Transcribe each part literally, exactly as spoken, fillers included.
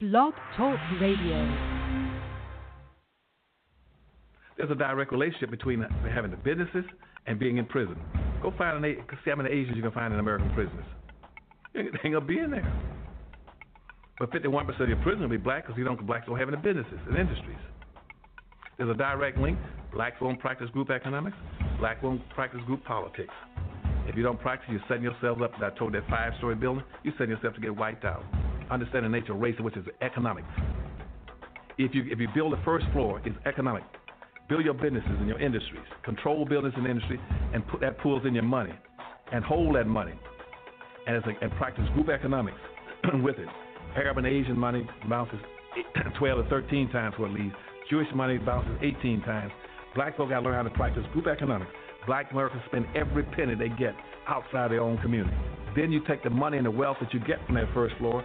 Blog Talk Radio. There's a direct relationship between having the businesses and being in prison. Go find an, see how many Asians you can find in American prisons. They ain't gonna be in there. But fifty-one percent of your prison will be black because you don't blacks don't have any businesses and industries. There's a direct link. Blacks won't practice group economics. Blacks won't practice group politics. If you don't practice, you're setting yourselves up. I told that five-story building, you're setting yourself to get wiped out. Understand the nature of race, which is economic. If you if you build the first floor, it's economic. Build your businesses and your industries. Control buildings and industry, and put that pools in your money, and hold that money, and it's like, and practice group economics with it. Arab and Asian money bounces twelve to thirteen times what it leaves. Jewish money bounces eighteen times. Black folk got to learn how to practice group economics. Black Americans spend every penny they get outside their own community. Then you take the money and the wealth that you get from that first floor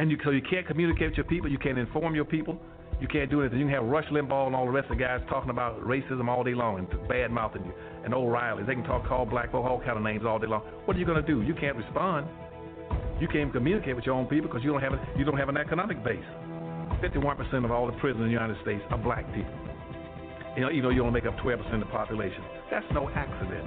And you, so you can't communicate with your people. You can't inform your people. You can't do anything. You can have Rush Limbaugh and all the rest of the guys talking about racism all day long and bad-mouthing you. And O'Reilly. They can talk, call black folk, all kind of names all day long. What are you going to do? You can't respond. You can't communicate with your own people because you don't have a, you don't have an economic base. fifty-one percent of all the prisons in the United States are black people. You know, even though you only make up twelve percent of the population. That's no accident.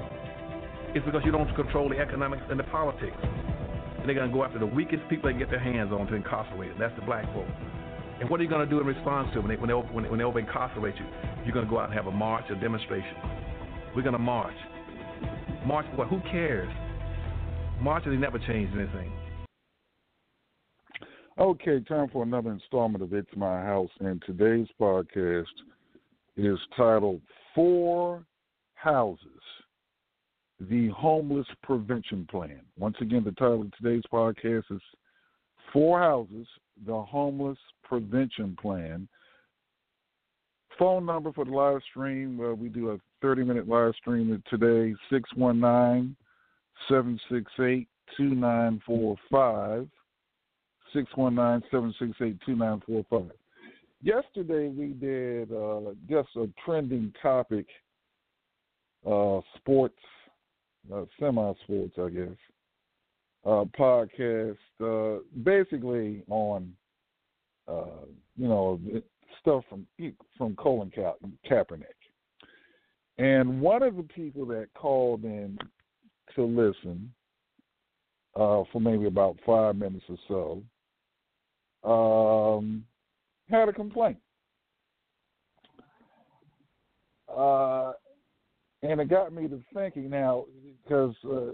It's because you don't control the economics and the politics. And they're going to go after the weakest people they can get their hands on to incarcerate them. That's the black folk. And what are you going to do in response to them when they, when they, when they over incarcerate you? You're going to go out and have a march, a demonstration. We're going to march. March for what? Who cares? March has never changed anything. Okay, time for another installment of It's My House. And today's podcast is titled Four Houses. The Homeless Prevention Plan. Once again, the title of today's podcast is Four Houses, the Homeless Prevention Plan. Phone number for the live stream, well, we do a thirty-minute live stream today, six one nine, seven six eight, two nine four five, six one nine, seven six eight, two nine four five. Yesterday we did uh, just a trending topic, uh, sports, Uh, semi-sports, I guess, uh, podcast, uh, basically on, uh, you know, stuff from from Colin Ka- Kaepernick. And one of the people that called in to listen uh, for maybe about five minutes or so um, had a complaint. Uh And it got me to thinking now, because uh,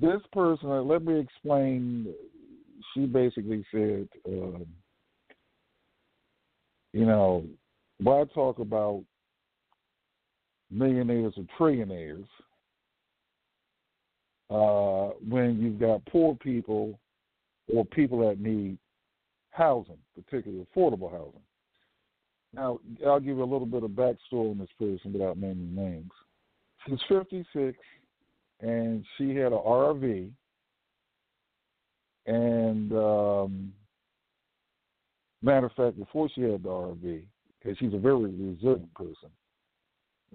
this person, uh, let me explain, she basically said, uh, you know, why talk about millionaires or trillionaires uh, when you've got poor people or people that need housing, particularly affordable housing? Now, I'll give you a little bit of backstory on this person without naming names. She's fifty-six, and she had an R V, and um, matter of fact, before she had the R V, because she's a very resilient person.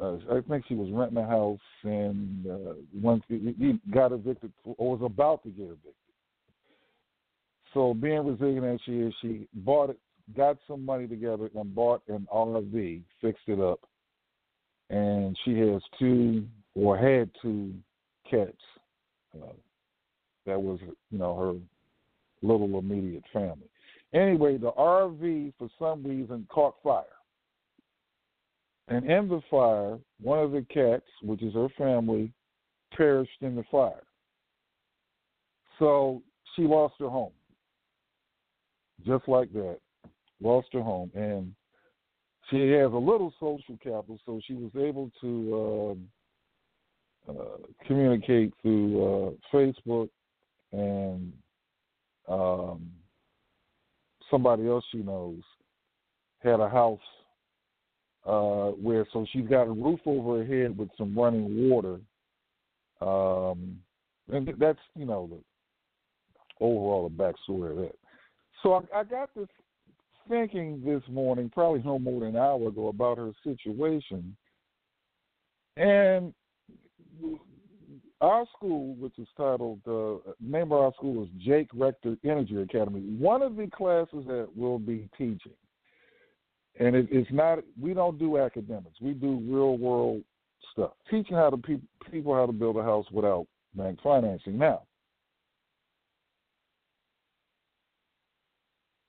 Uh, I think she was renting a house, and uh, once he, he got evicted or was about to get evicted. So being resilient as she is, she bought it, got some money together, and bought an R V, fixed it up, and she has two or had two cats. Uh, that was, you know, her little immediate family. Anyway, the R V for some reason caught fire. And in the fire, one of the cats, which is her family, perished in the fire. So she lost her home. Just like that, lost her home. And she has a little social capital, so she was able to uh, uh, communicate through uh, Facebook and um, somebody else she knows had a house Uh, where so she's got a roof over her head with some running water, um, and that's, you know, the overall the backstory of that. So I, I got this thinking this morning, probably no more than an hour ago, about her situation, and our school, which is titled, uh, name of our school is Jake Rector Energy Academy. One of the classes that we'll be teaching. And it, it's not, we don't do academics. We do real-world stuff, teaching how to pe- people how to build a house without bank financing. Now,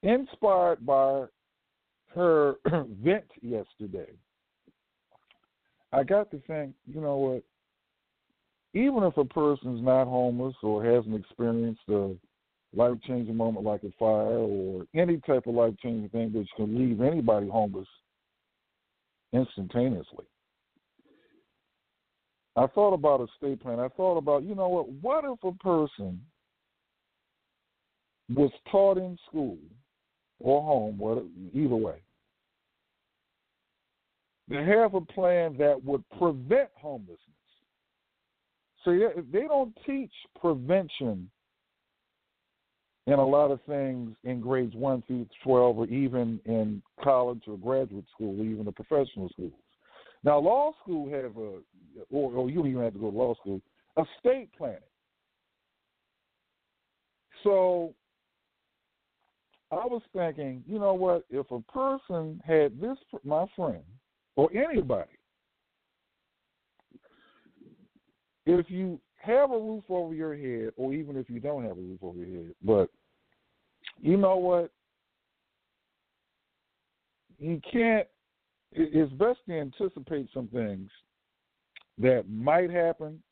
inspired by her vent yesterday, I got to think, you know what, even if a person's not homeless or hasn't experienced a life-changing moment like a fire or any type of life-changing thing which can leave anybody homeless instantaneously. I thought about estate planning. I thought about, you know what, what if a person was taught in school or home, either way, to have a plan that would prevent homelessness? See, they don't teach prevention and a lot of things in grades one through twelve or even in college or graduate school, even the professional schools. Now, law school has a, or, or you don't even have to go to law school, estate planning. So I was thinking, you know what, if a person had this, my friend, or anybody, if you have a roof over your head, or even if you don't have a roof over your head, but you know what? You can't, it's best to anticipate some things that might happen,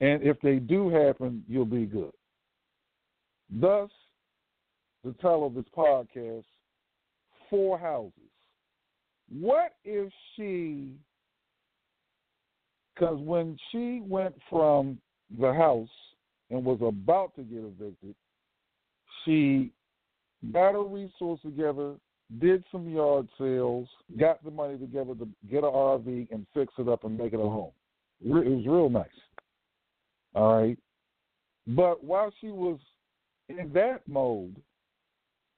and if they do happen, you'll be good. Thus, the title of this podcast, Four Houses. What if she... Because when she went from the house and was about to get evicted, she got her resources together, did some yard sales, got the money together to get an R V and fix it up and make it a home. It was real nice. All right. But while she was in that mode,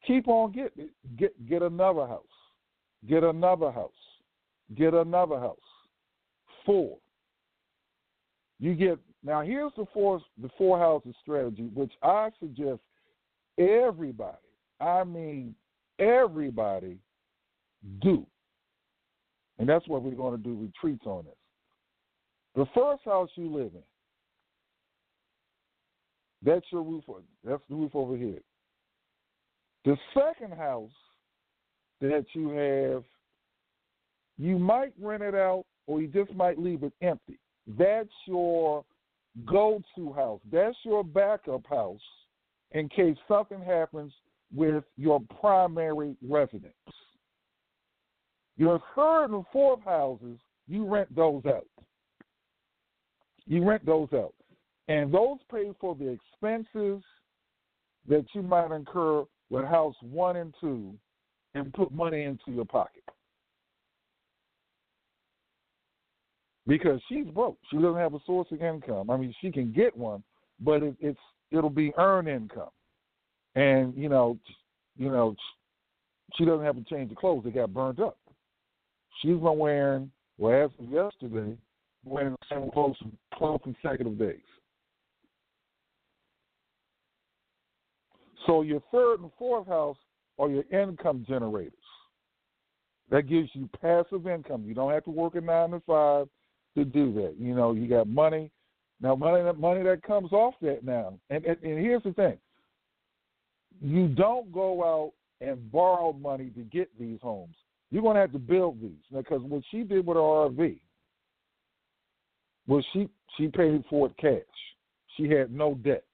keep on getting it. Get, get another house. Get another house. Get another house. Four. You get now. Here's the four the four houses strategy, which I suggest everybody, I mean everybody, do, and that's what we're going to do retreats on this. The first house you live in, that's your roof. That's the roof over here. The second house that you have, you might rent it out, or you just might leave it empty. That's your go-to house. That's your backup house in case something happens with your primary residence. Your third and fourth houses, you rent those out. You rent those out. And those pay for the expenses that you might incur with house one and two and put money into your pocket. Because she's broke. She doesn't have a source of income. I mean, she can get one, but it, it's it'll be earned income. And, you know, you know, She doesn't have to change the clothes. They got burned up. She's been wearing, well, as of yesterday, wearing the same clothes for twelve consecutive days. So your third and fourth house are your income generators. That gives you passive income. You don't have to work a nine to five to do that. You know, you got money. Now, money that money that comes off that now. And, and, and here's the thing. You don't go out and borrow money to get these homes. You're going to have to build these. Because what she did with her R V was she, she paid for it cash. She had no debt.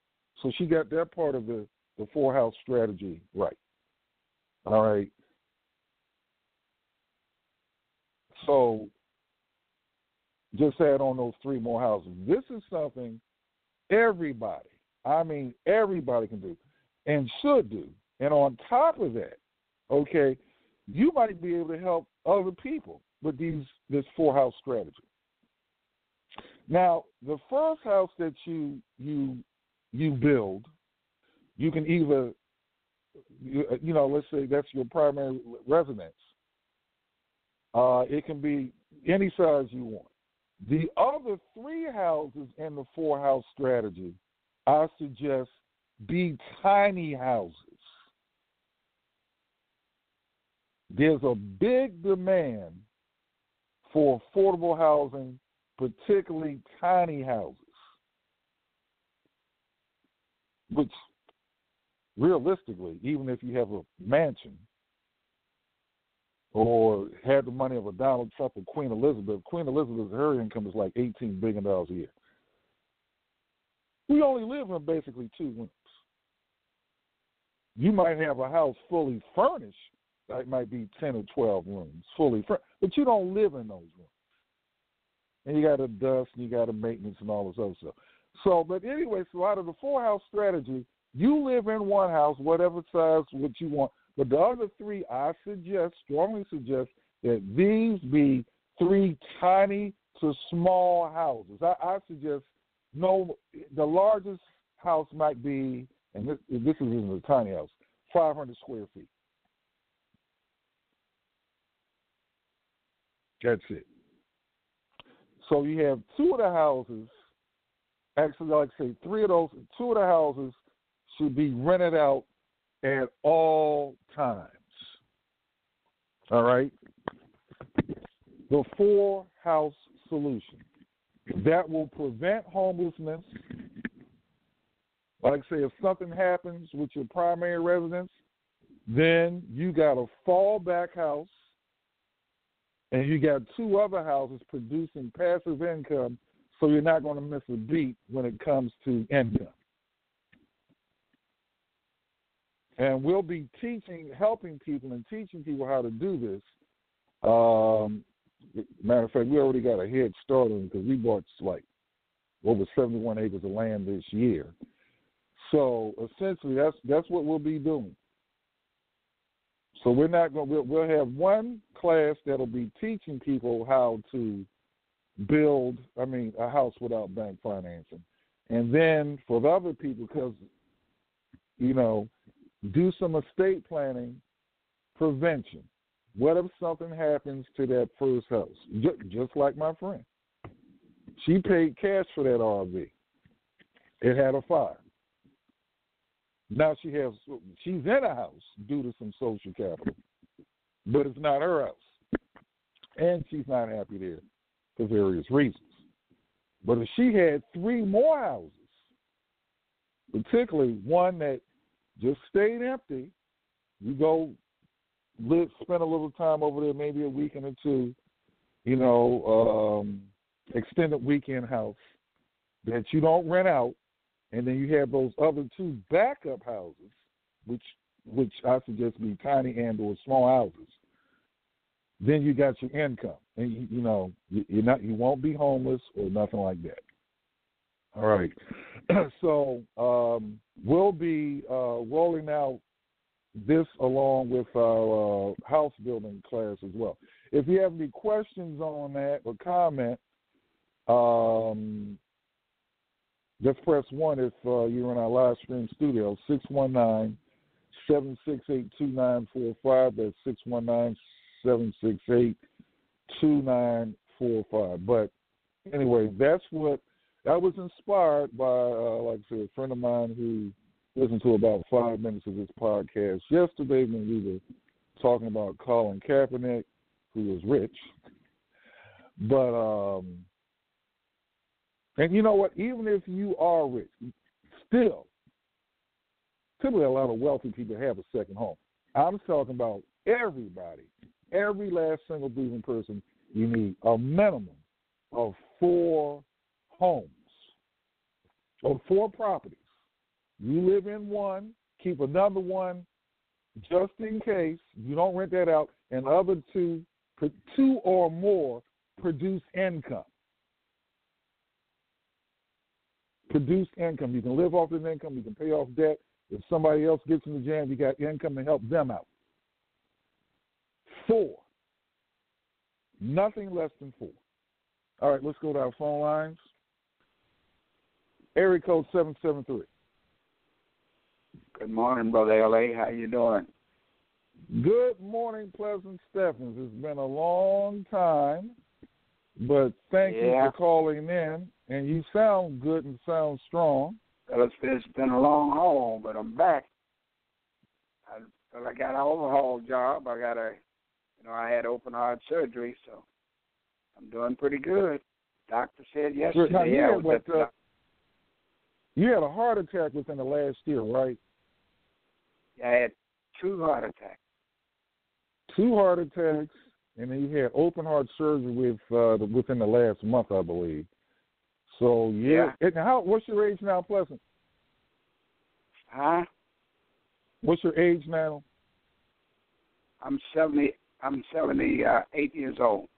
So she got that part of the, the four-house strategy right. All right. So just add on those three more houses. This is something everybody, I mean everybody can do and should do. And on top of that, okay, you might be able to help other people with these this four-house strategy. Now, the first house that you you you build, you can either, you, you know, let's say that's your primary residence. Uh, it can be any size you want. The other three houses in the four-house strategy, I suggest be tiny houses. There's a big demand for affordable housing, particularly tiny houses, which realistically, even if you have a mansion, or had the money of a Donald Trump or Queen Elizabeth. Queen Elizabeth's her income is like eighteen billion dollars a year. We only live in basically two rooms. You might have a house fully furnished. It might be ten or twelve rooms fully furnished, but you don't live in those rooms. And you got to dust, and you got to maintenance, and all this other stuff. So, but anyway, so out of the four-house strategy, you live in one house, whatever size, what you want. But the other three, I suggest, strongly suggest, that these be three tiny to small houses. I, I suggest no. The largest house might be, and this, this is even a tiny house, five hundred square feet. That's it. So you have two of the houses, actually, like I say, three of those, two of the houses should be rented out at all times. All right? The four-house solution. That will prevent homelessness. Like I say, if something happens with your primary residence, then you got a fallback house, and you got two other houses producing passive income, so you're not going to miss a beat when it comes to income. And we'll be teaching, helping people and teaching people how to do this. Um, matter of fact, we already got a head start on it because we bought like over seventy-one acres of land this year. So essentially, that's that's what we'll be doing. So we're not going. We'll, we'll have one class that'll be teaching people how to build, I mean, a house without bank financing, and then for the other people, because you know. Do some estate planning prevention. What if something happens to that first house? Just like my friend. She paid cash for that R V. It had a fire. Now she has, she's in a house due to some social capital, but it's not her house. And she's not happy there for various reasons. But if she had three more houses, particularly one that just stayed empty. You go live, spend a little time over there, maybe a weekend or two, you know, um, extended weekend house that you don't rent out, and then you have those other two backup houses, which which I suggest be tiny and or small houses. Then you got your income, and you, you know you're not you won't be homeless or nothing like that. All right, so um, we'll be uh, rolling out this along with our uh, house building class as well. If you have any questions on that or comment, um, just press one if uh, you're in our live stream studio, seven six eight, two nine four five. That's six one nine, seven six eight, two nine four five. But anyway, that's what I was inspired by, uh, like I said, a friend of mine who listened to about five minutes of this podcast yesterday when we were talking about Colin Kaepernick, who is rich. But, um, and you know what? Even if you are rich, still, typically a lot of wealthy people have a second home. I'm talking about everybody, every last single breathing person. You need a minimum of four homes or four properties. You live in one, keep another one just in case. You don't rent that out. And other two, two or more produce income. Produce income. You can live off this income. You can pay off debt. If somebody else gets in the jam, you got income to help them out. Four. Nothing less than four. All right, let's go to our phone lines. Area code seven seven three. Good morning, Brother L A. How you doing? Good morning, Pleasant Stephens. It's been a long time, but thank yeah. you for calling in. And you sound good and sound strong. Well, it's, it's been a long haul, but I'm back. I, I got an overhaul job. I got a, you know, I had open heart surgery, so I'm doing pretty good. Doctor said yesterday. Now, you, yeah, had what, uh, you had a heart attack within the last year, right? I had two heart attacks. Two heart attacks, and then you had open heart surgery with uh, within the last month, I believe. So yeah. yeah. And how? What's your age now, Pleasant? Huh? What's your age now? I'm seventy. I'm seventy-eight years old.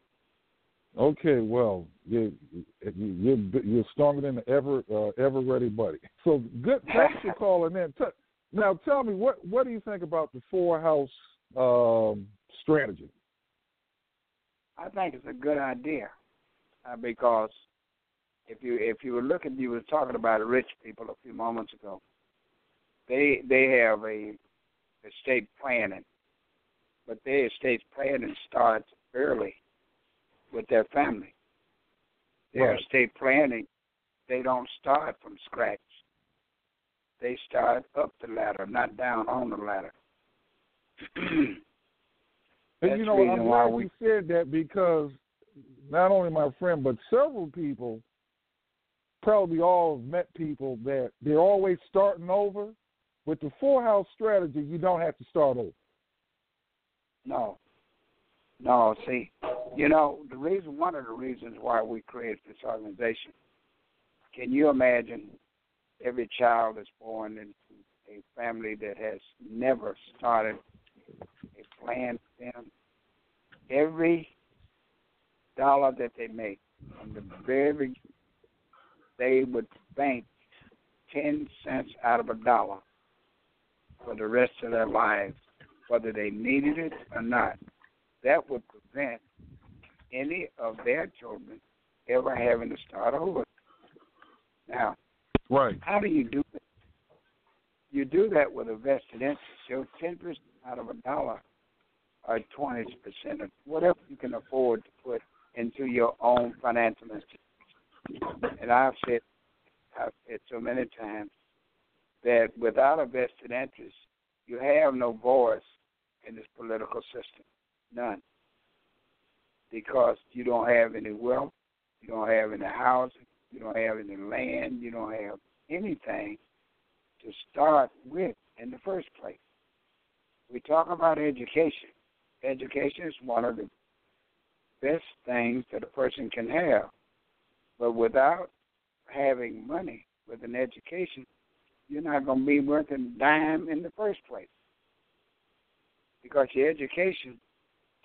Okay, well, you're you're, you're stronger than the ever uh, ever ready buddy. So good. Thanks for calling in. Now tell me, what, what do you think about the four house um, strategy? I think it's a good idea uh, because if you if you were looking, you were talking about rich people a few moments ago. They they have a estate planning, but their estate planning starts early with their family. Their right. estate planning, they don't start from scratch. They start up the ladder, not down on the ladder. And you know, I'm glad we said that because not only my friend, but several people, probably all have met people that they're always starting over. With the four-house strategy, you don't have to start over. No. No, see, you know, the reason, one of the reasons why we created this organization, can you imagine every child that's born into a family that has never started a plan for them? Every dollar that they make, from the very, they would bank ten cents out of a dollar for the rest of their lives, whether they needed it or not. That would prevent any of their children ever having to start over. Now, right. how do you do that? You do that with a vested interest. So ten percent out of a dollar or twenty percent of whatever you can afford to put into your own financial institution. And I've said, I've said so many times that without a vested interest, you have no voice in this political system. None. Because you don't have any wealth, you don't have any housing, you don't have any land, you don't have anything to start with in the first place. We talk about education. Education is one of the best things that a person can have. But without having money with an education, you're not going to be worth a dime in the first place. Because your education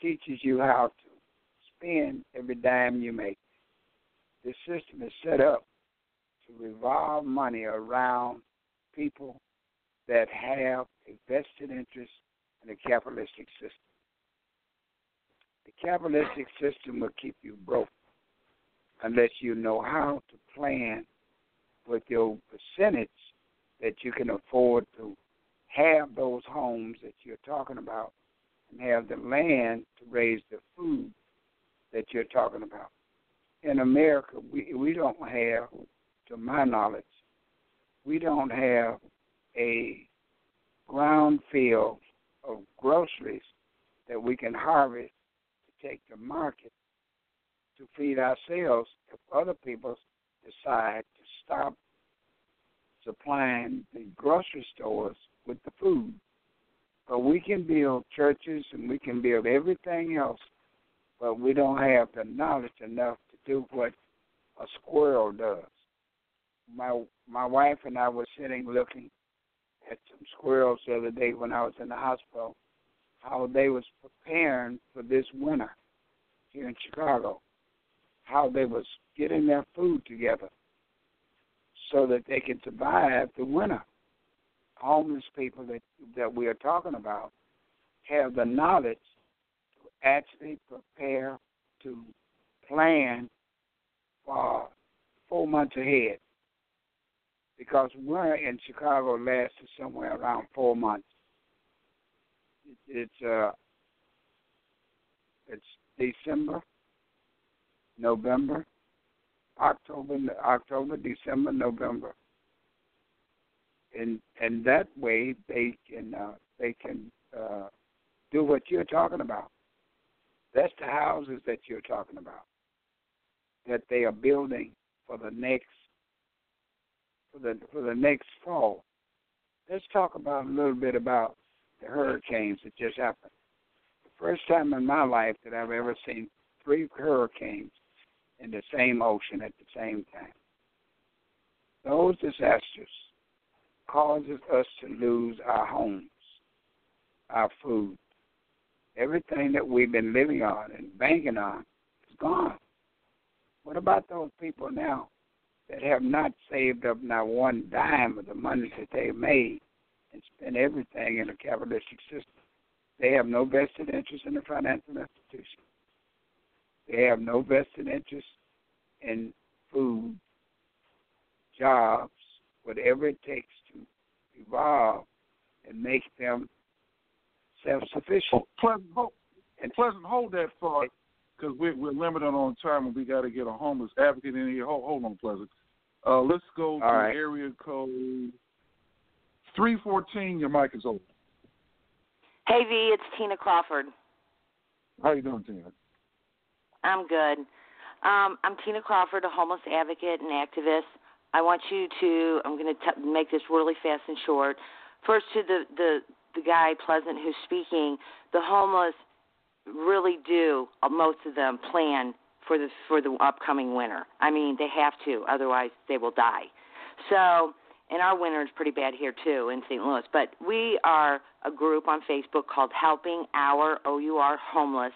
teaches you how to spend every dime you make. This system is set up to revolve money around people that have a vested interest in the capitalistic system. The capitalistic system will keep you broke unless you know how to plan with your percentage that you can afford to have those homes that you're talking about and have the land to raise the food that you're talking about. In America, we, we don't have, to my knowledge, we don't have a ground field of groceries that we can harvest to take to market to feed ourselves if other people decide to stop supplying the grocery stores with the food. But we can build churches and we can build everything else, but we don't have the knowledge enough to do what a squirrel does. My my wife and I were sitting looking at some squirrels the other day when I was in the hospital, how they was preparing for this winter here in Chicago, how they was getting their food together so that they could survive the winter. Homeless people that, that we are talking about have the knowledge to actually prepare to plan for four months ahead, because winter in Chicago lasted somewhere around four months. It's uh, it's December, November, October, October, December, November, and and that way they can uh, they can uh, do what you're talking about. That's the houses that you're talking about that they are building for the next for the for the next fall. Let's talk about a little bit about the hurricanes that just happened. The first time in my life that I've ever seen three hurricanes in the same ocean at the same time. Those disasters causes us to lose our homes, our food. Everything that we've been living on and banking on is gone. What about those people now that have not saved up not one dime of the money that they made and spend everything in a capitalistic system? They have no vested interest in the financial institution. They have no vested interest in food, jobs, whatever it takes to evolve and make them self-sufficient. Pleasant, hold, and, Pleasant, hold that thought, because we're, we're limited on time and we got to get a homeless advocate in here. Hold, hold on, Pleasant. Uh, let's go to right. Area code three fourteen, your mic is open. Hey, V, it's Tina Crawford. How you doing, Tina? I'm good. Um, I'm Tina Crawford, a homeless advocate and activist. I want you to, I'm going to make this really fast and short. First, to the, the, the guy, Pleasant, who's speaking, the homeless really do, most of them, plan for the, for the upcoming winter. I mean, they have to, otherwise they will die. So... and our winter is pretty bad here, too, in Saint Louis. But we are a group on Facebook called Helping Our O U R Homeless.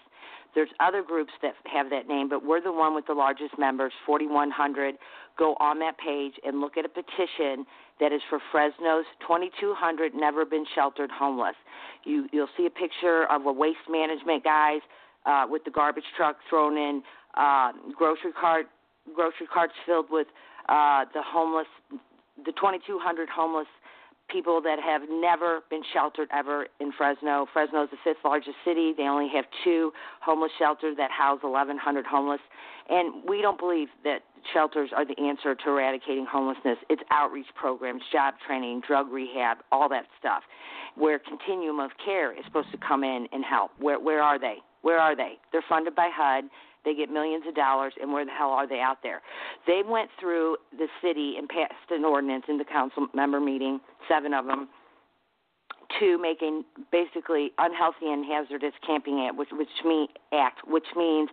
There's other groups that have that name, but we're the one with the largest members, forty-one hundred. Go on that page and look at a petition that is for Fresno's twenty-two hundred never-been-sheltered homeless. You, you'll see a picture of a waste management guys uh, with the garbage truck thrown in, uh, grocery cart, grocery carts filled with uh, the homeless the twenty-two hundred homeless people that have never been sheltered ever in Fresno. Fresno is the fifth largest city. They only have two homeless shelters that house eleven hundred homeless. And we don't believe that shelters are the answer to eradicating homelessness. It's outreach programs, job training, drug rehab, all that stuff, where continuum of care is supposed to come in and help. Where, where are they? Where are they? They're funded by H U D. They get millions of dollars, and where the hell are they out there? They went through the city and passed an ordinance in the council member meeting, seven of them, to make a basically unhealthy and hazardous camping act, which, which mean, act, which means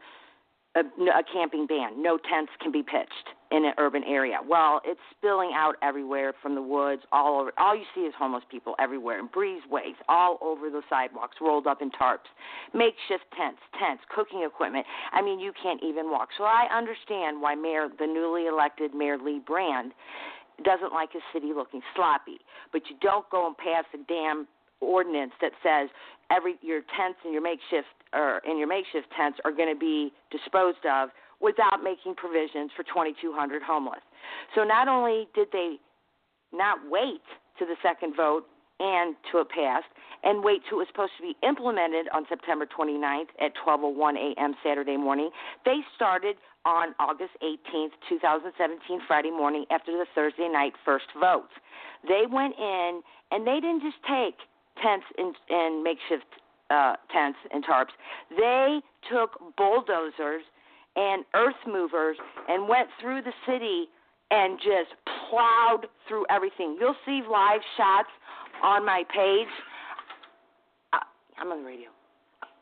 a, a camping ban. No tents can be pitched in an urban area. Well, it's spilling out everywhere from the woods, all over. All you see is homeless people everywhere, in breezeways, all over the sidewalks, rolled up in tarps, makeshift tents, tents, cooking equipment. I mean, you can't even walk. So I understand why Mayor, the newly elected Mayor Lee Brand, doesn't like his city looking sloppy. But you don't go and pass a damn ordinance that says every your tents and your makeshift or in your makeshift tents are going to be disposed of without making provisions for twenty-two hundred homeless. So not only did they not wait to the second vote and to it passed, and wait till it was supposed to be implemented on September twenty-ninth at twelve oh one a.m. Saturday morning. They started on August eighteenth, twenty seventeen, Friday morning, after the Thursday night first vote. They went in, and they didn't just take tents and, and makeshift uh, tents and tarps. They took bulldozers and earth movers and went through the city and just plowed through everything. You'll see live shots on my page. Uh, I'm on the radio.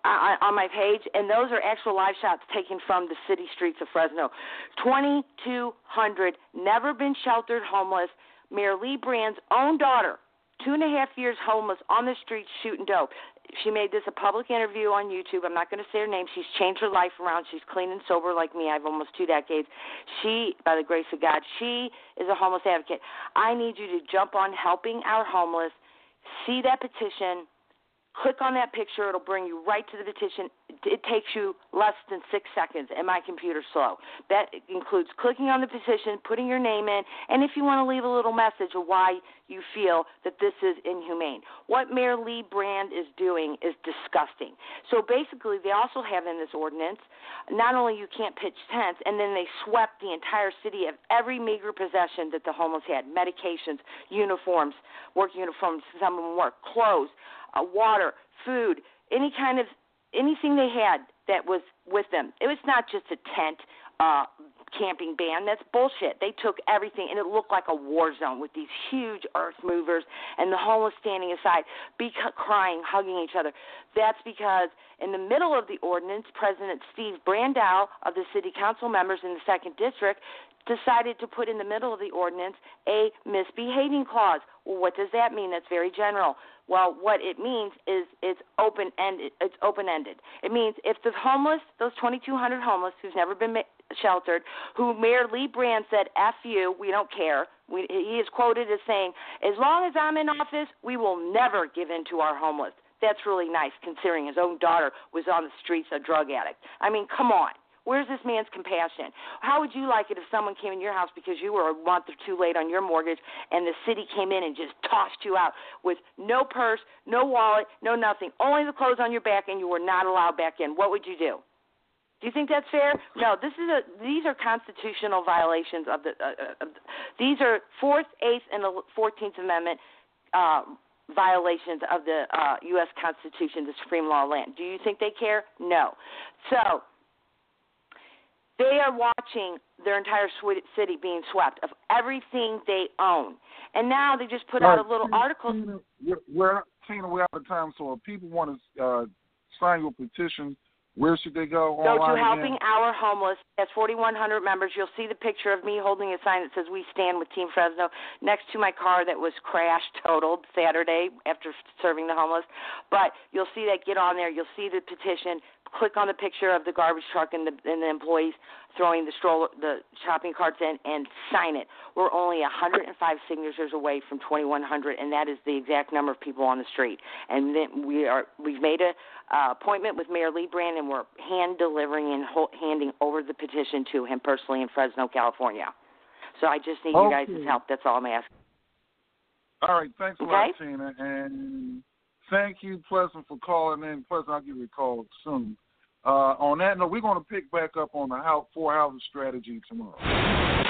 Uh, on my page, and those are actual live shots taken from the city streets of Fresno. twenty-two hundred never-been-sheltered homeless, Mayor Lee Brand's own daughter, two and a half years homeless, on the streets shooting dope. She made this a public interview on YouTube. I'm not going to say her name. She's changed her life around. She's clean and sober like me. I have almost two decades. She, by the grace of God, she is a homeless advocate. I need you to jump on Helping Our Homeless, see that petition, click on that picture. It'll bring you right to the petition. It takes you less than six seconds, and my computer's slow. That includes clicking on the petition, putting your name in, and if you want to leave a little message of why you feel that this is inhumane. What Mayor Lee Brand is doing is disgusting. So basically, they also have in this ordinance, not only you can't pitch tents, and then they swept the entire city of every meager possession that the homeless had, medications, uniforms, work uniforms, some of them work, clothes, uh, water, food, any kind of anything they had that was with them. It was not just a tent uh, camping ban. That's bullshit. They took everything, and it looked like a war zone with these huge earth movers and the homeless standing aside, beca- crying, hugging each other. That's because in the middle of the ordinance, President Steve Brandow of the city council members in the second district decided to put in the middle of the ordinance a misbehaving clause. Well, what does that mean? That's very general. Well, what it means is it's open ended. It's open ended. It means if the homeless, those twenty-two hundred homeless who've never been ma- sheltered, who Mayor Lee Brand said, "F you, we don't care." We, he is quoted as saying, "As long as I'm in office, we will never give in to our homeless." That's really nice, considering his own daughter was on the streets a drug addict. I mean, come on. Where's this man's compassion? How would you like it if someone came in your house because you were a month or two late on your mortgage and the city came in and just tossed you out with no purse, no wallet, no nothing, only the clothes on your back, and you were not allowed back in? What would you do? Do you think that's fair? No, this is a, these are constitutional violations of the uh, – uh, these are fourth, eighth, and fourteenth Amendment uh, violations of the uh, U S Constitution, the supreme law of land. Do you think they care? No. So – they are watching their entire city being swept of everything they own. And now they just put now, out a little Tina, article. Tina, we're, we're, Tina, we're out of time, so if people want to uh, sign your petition, where should they go? Go online to Helping again? Our Homeless. That's forty-one hundred members. You'll see the picture of me holding a sign that says "We Stand with Team Fresno" next to my car that was crash totaled Saturday after serving the homeless. But you'll see that. Get on there. You'll see the petition. Click on the picture of the garbage truck and the, and the employees throwing the stroller, the shopping carts in, and sign it. We're only one hundred five signatures away from twenty-one hundred, and that is the exact number of people on the street. And then we are we've made a uh, appointment with Mayor Lee Brand, and we're hand delivering and ho- handing over the petition to him personally in Fresno, California. So I just need okay. you guys' help. That's all I'm asking. All right, thanks a okay? lot, Tina, and. Thank you, Pleasant, for calling in. Pleasant, I'll give you a call soon. Uh, on that note, we're going to pick back up on the four houses strategy tomorrow.